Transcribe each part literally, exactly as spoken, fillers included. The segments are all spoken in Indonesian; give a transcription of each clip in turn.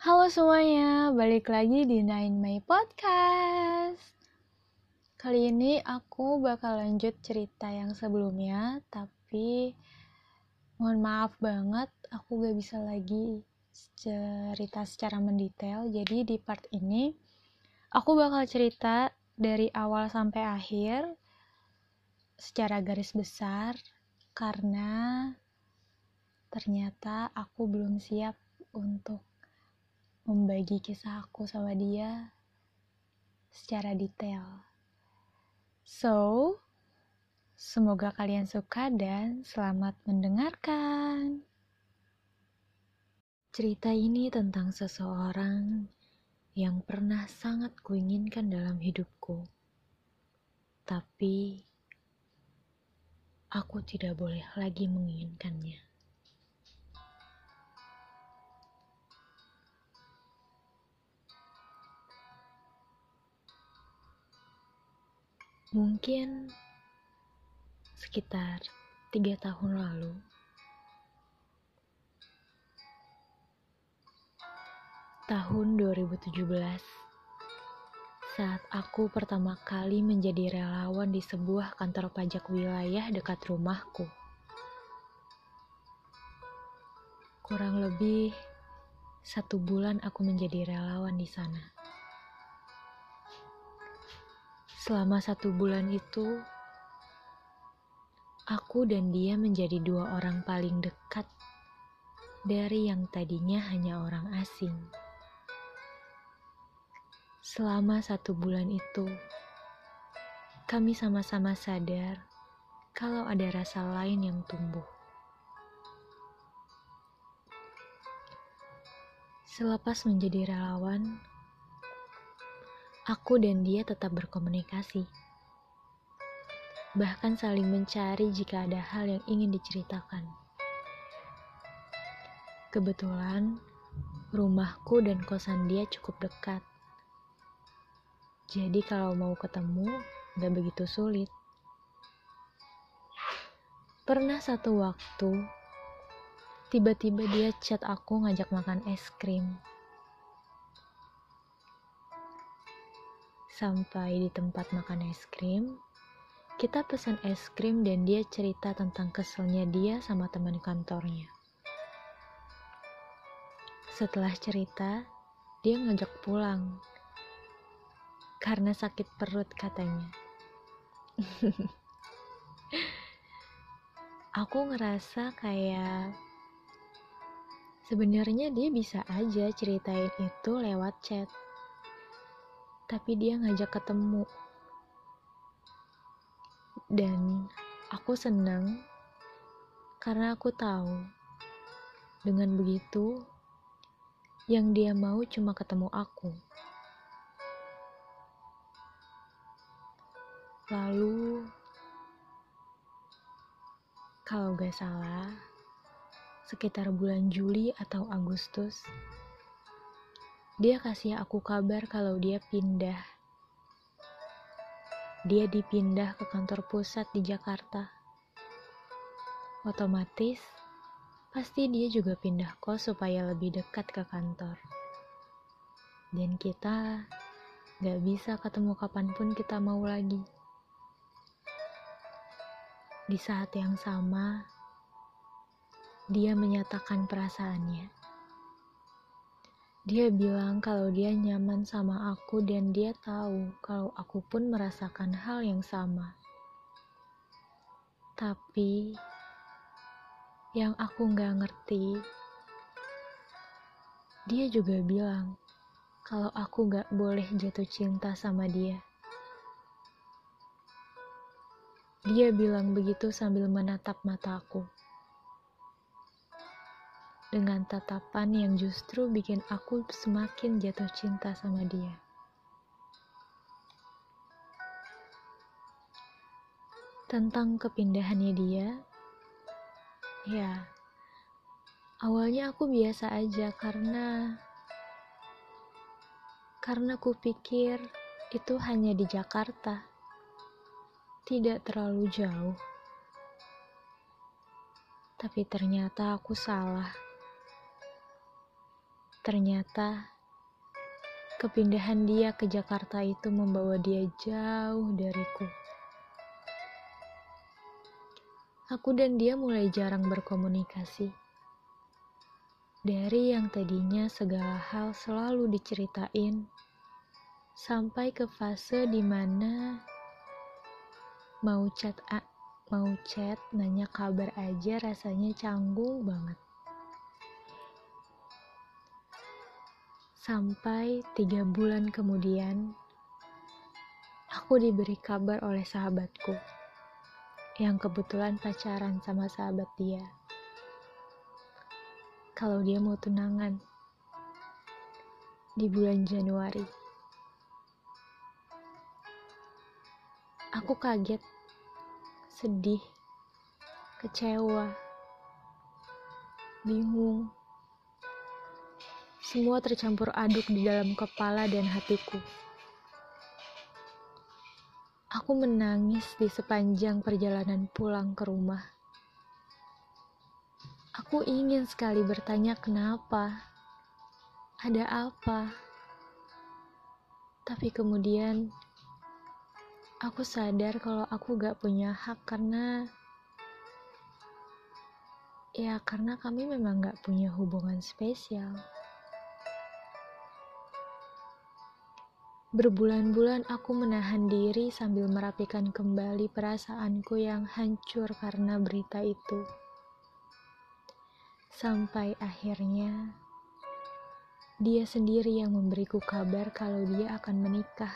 Halo semuanya, balik lagi di nine May Podcast. Kali ini aku bakal lanjut cerita yang sebelumnya, tapi mohon maaf banget aku gak bisa lagi cerita secara mendetail. Jadi di part ini aku bakal cerita dari awal sampai akhir secara garis besar, karena ternyata aku belum siap untuk membagi kisah aku sama dia secara detail. So, semoga kalian suka dan selamat mendengarkan. Cerita ini tentang seseorang yang pernah sangat kuinginkan dalam hidupku. Tapi, aku tidak boleh lagi menginginkannya. Mungkin sekitar tiga tahun lalu, tahun dua ribu tujuh belas, saat aku pertama kali menjadi relawan di sebuah kantor pajak wilayah dekat rumahku. Kurang lebih satu bulan aku menjadi relawan di sana. Selama satu bulan itu, aku dan dia menjadi dua orang paling dekat dari yang tadinya hanya orang asing. Selama satu bulan itu, kami sama-sama sadar kalau ada rasa lain yang tumbuh. Selepas menjadi relawan, aku dan dia tetap berkomunikasi. Bahkan saling mencari jika ada hal yang ingin diceritakan. Kebetulan, rumahku dan kosan dia cukup dekat. Jadi kalau mau ketemu, gak begitu sulit. Pernah satu waktu, tiba-tiba dia chat aku ngajak makan es krim. Sampai di tempat makan es krim, kita pesan es krim dan dia cerita tentang keselnya dia sama teman kantornya. Setelah cerita, dia ngajak pulang karena sakit perut katanya. Aku ngerasa kayak sebenarnya dia bisa aja ceritain itu lewat chat. Tapi dia ngajak ketemu. Dan aku senang karena aku tahu dengan begitu yang dia mau cuma ketemu aku. Lalu kalau gak salah sekitar bulan Juli atau Agustus, dia kasih aku kabar kalau dia pindah. Dia dipindah ke kantor pusat di Jakarta. Otomatis, pasti dia juga pindah kos supaya lebih dekat ke kantor. Dan kita gak bisa ketemu kapanpun kita mau lagi. Di saat yang sama, dia menyatakan perasaannya. Dia bilang kalau dia nyaman sama aku dan dia tahu kalau aku pun merasakan hal yang sama. Tapi, yang aku gak ngerti, dia juga bilang kalau aku gak boleh jatuh cinta sama dia. Dia bilang begitu sambil menatap mataku. Dengan tatapan yang justru bikin aku semakin jatuh cinta sama dia. Tentang kepindahannya dia, ya, awalnya aku biasa aja karena karena kupikir itu hanya di Jakarta, tidak terlalu jauh. Tapi ternyata aku salah. Ternyata, kepindahan dia ke Jakarta itu membawa dia jauh dariku. Aku dan dia mulai jarang berkomunikasi. Dari yang tadinya segala hal selalu diceritain, sampai ke fase dimana mau chat, a- mau chat nanya kabar aja rasanya canggung banget. Sampai tiga bulan kemudian, aku diberi kabar oleh sahabatku, yang kebetulan pacaran sama sahabat dia, kalau dia mau tunangan di bulan Januari. Aku kaget, sedih, kecewa, bingung. Semua tercampur aduk di dalam kepala dan hatiku. Aku menangis di sepanjang perjalanan pulang ke rumah. Aku ingin sekali bertanya kenapa, ada apa. Tapi kemudian, aku sadar kalau aku gak punya hak karena, ya karena kami memang gak punya hubungan spesial. Berbulan-bulan aku menahan diri sambil merapikan kembali perasaanku yang hancur karena berita itu. Sampai akhirnya, dia sendiri yang memberiku kabar kalau dia akan menikah.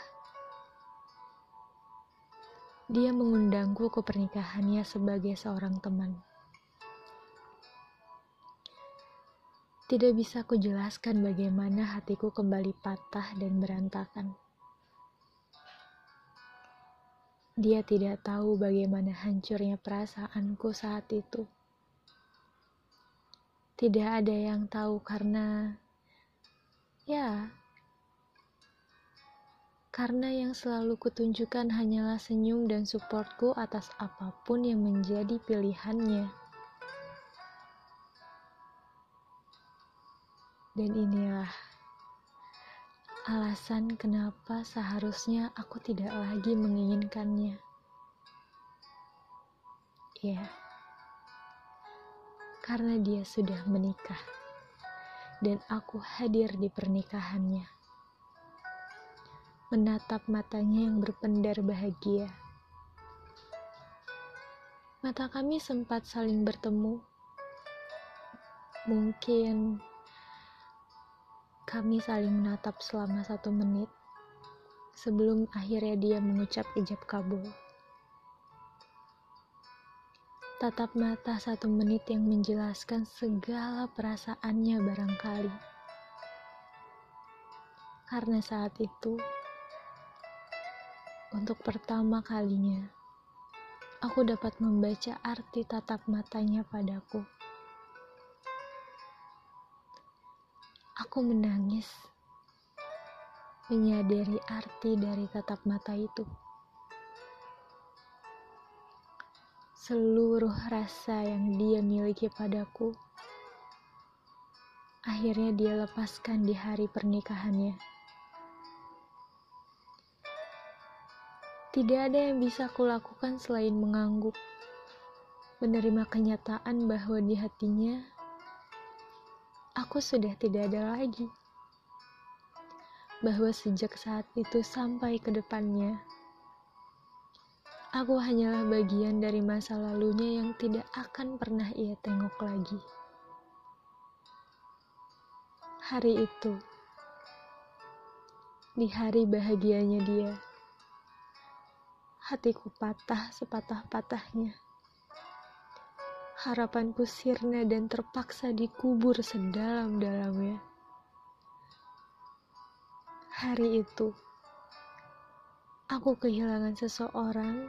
Dia mengundangku ke pernikahannya sebagai seorang teman. Tidak bisa ku jelaskan bagaimana hatiku kembali patah dan berantakan. Dia tidak tahu bagaimana hancurnya perasaanku saat itu. Tidak ada yang tahu karena, ya, karena yang selalu kutunjukkan hanyalah senyum dan supportku atas apapun yang menjadi pilihannya. Dan inilah alasan kenapa seharusnya aku tidak lagi menginginkannya. Ya, karena dia sudah menikah dan aku hadir di pernikahannya, menatap matanya yang berpendar bahagia. Mata kami sempat saling bertemu. Mungkin kami saling menatap selama satu menit sebelum akhirnya dia mengucap ijab kabul. Tatap mata satu menit yang menjelaskan segala perasaannya barangkali. Karena saat itu, untuk pertama kalinya, aku dapat membaca arti tatap matanya padaku. Aku menangis, menyadari arti dari tatap mata itu. Seluruh rasa yang dia miliki padaku, akhirnya dia lepaskan di hari pernikahannya. Tidak ada yang bisa kulakukan selain mengangguk, menerima kenyataan bahwa di hatinya, aku sudah tidak ada lagi. Bahwa sejak saat itu sampai ke depannya, aku hanyalah bagian dari masa lalunya yang tidak akan pernah ia tengok lagi. Hari itu, di hari bahagianya dia, hatiku patah sepatah-patahnya. Harapanku sirna dan terpaksa dikubur sedalam-dalamnya. Hari itu, aku kehilangan seseorang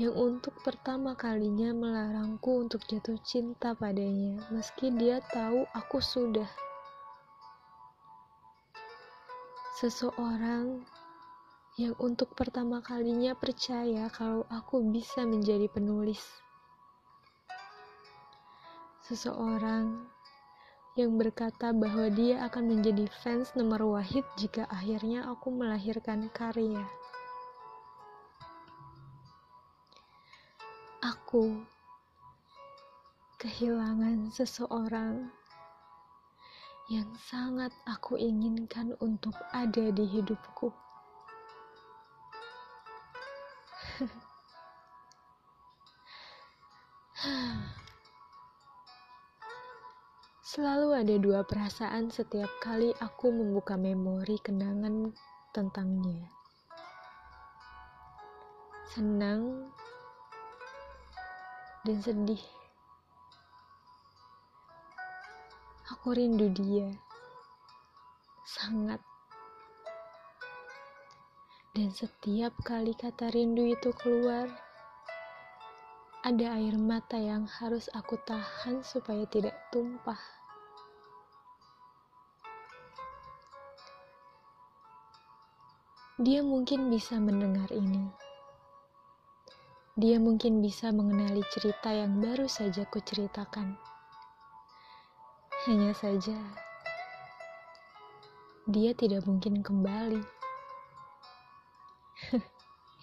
yang untuk pertama kalinya melarangku untuk jatuh cinta padanya, meski dia tahu aku sudah. Seseorang yang untuk pertama kalinya percaya kalau aku bisa menjadi penulis. Seseorang yang berkata bahwa dia akan menjadi fans nomor wahid jika akhirnya aku melahirkan karya. Aku kehilangan seseorang yang sangat aku inginkan untuk ada di hidupku. Selalu ada dua perasaan setiap kali aku membuka memori kenangan tentangnya. Senang dan sedih. Aku rindu dia. Sangat. Dan setiap kali kata rindu itu keluar, ada air mata yang harus aku tahan supaya tidak tumpah. Dia mungkin bisa mendengar ini. Dia mungkin bisa mengenali cerita yang baru saja kuceritakan. Hanya saja, dia tidak mungkin kembali.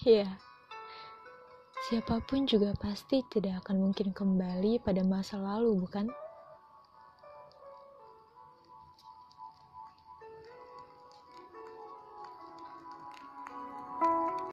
Ya. yeah. Siapapun juga pasti tidak akan mungkin kembali pada masa lalu, bukan?